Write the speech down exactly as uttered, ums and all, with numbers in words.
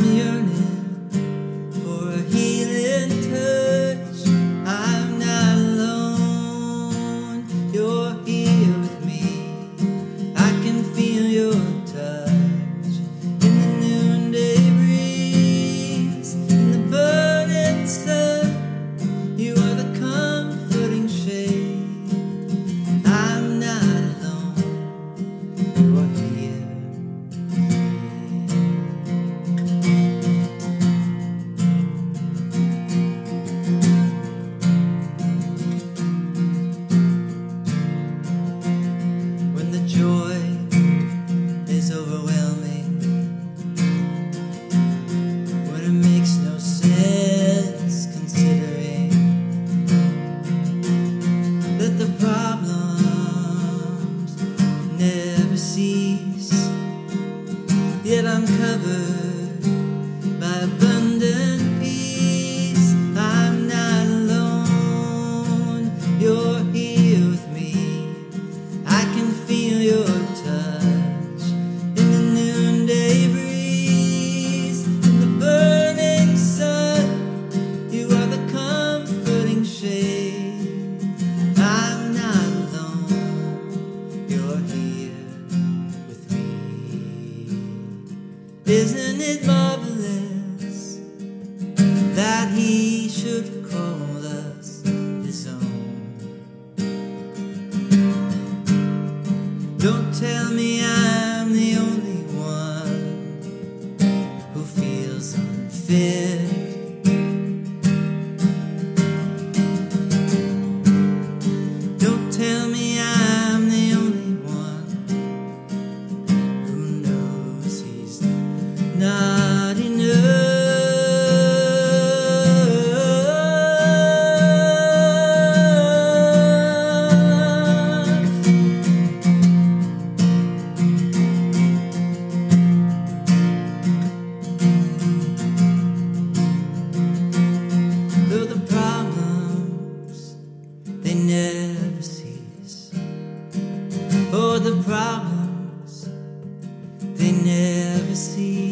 I'm yearning for a healing touch. I'm not alone, you're here with me. I can feel your touch in the noonday breeze, in the burning sun. You are the comforting shade. I'm not alone, you're here. Cease. Yet I'm covered by abundant peace. I'm not alone, you're here with me. I can feel your touch in the noonday breeze, in the burning sun. You are the comforting shade. I'm not alone, you're here. Isn't it marvelous that he should call us his own? Don't tell me I'm the only one who feels unfit. Don't tell me I'm the only one who knows he's not enough. Though the problems, they never cease. Oh, the problems, they never cease.